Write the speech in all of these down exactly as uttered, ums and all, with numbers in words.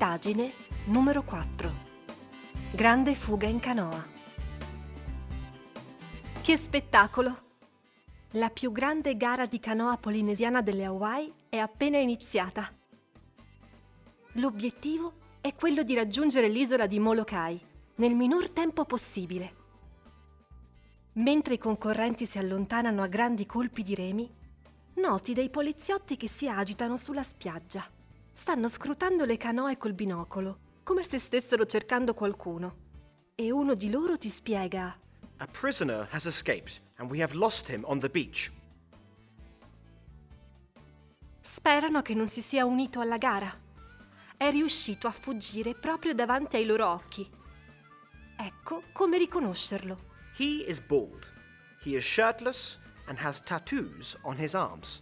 Indagine numero quattro. Grande fuga in canoa. Che spettacolo! La più grande gara di canoa polinesiana delle Hawaii è appena iniziata. L'obiettivo è quello di raggiungere l'isola di Molokai nel minor tempo possibile. Mentre i concorrenti si allontanano a grandi colpi di remi, noti dei poliziotti che si agitano sulla spiaggia. Stanno scrutando le canoe col binocolo, come se stessero cercando qualcuno. E uno di loro ti spiega: "A prisoner has escaped and we have lost him on the beach." Sperano che non si sia unito alla gara. È riuscito a fuggire proprio davanti ai loro occhi. Ecco come riconoscerlo. He is bald. He is shirtless and has tattoos on his arms.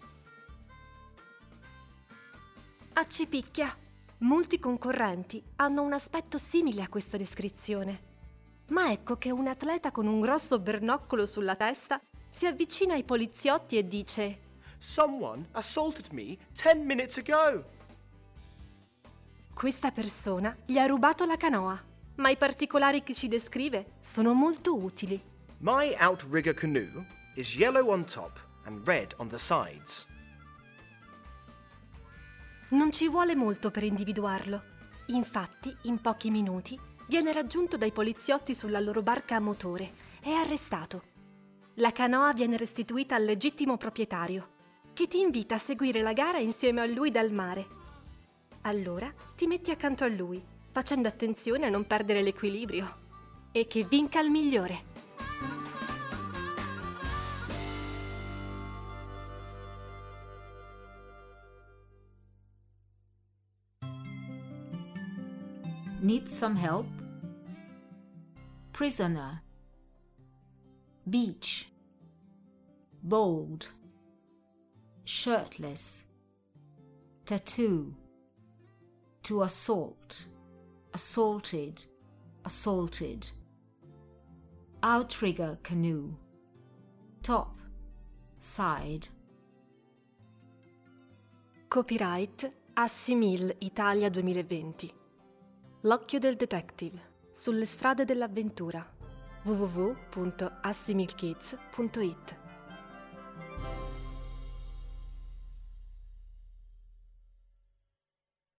Accipicchia. Molti concorrenti hanno un aspetto simile a questa descrizione. Ma ecco che un atleta con un grosso bernoccolo sulla testa si avvicina ai poliziotti e dice: "Someone assaulted me ten minutes ago." Questa persona gli ha rubato la canoa, ma i particolari che ci descrive sono molto utili. My outrigger canoe is yellow on top and red on the sides. Non ci vuole molto per individuarlo. Infatti, in pochi minuti viene raggiunto dai poliziotti sulla loro barca a motore e arrestato. La canoa viene restituita al legittimo proprietario, che ti invita a seguire la gara insieme a lui dal mare. Allora ti metti accanto a lui, facendo attenzione a non perdere l'equilibrio. E che vinca il migliore! Need some help? Prisoner. Beach. Bald. Shirtless. Tattoo. To assault. Assaulted. Assaulted. Outrigger canoe. Top. Side. Copyright Assimil Italia duemilaventi. L'Occhio del detective. Sulle strade dell'avventura. w w w punto assimil kids punto i t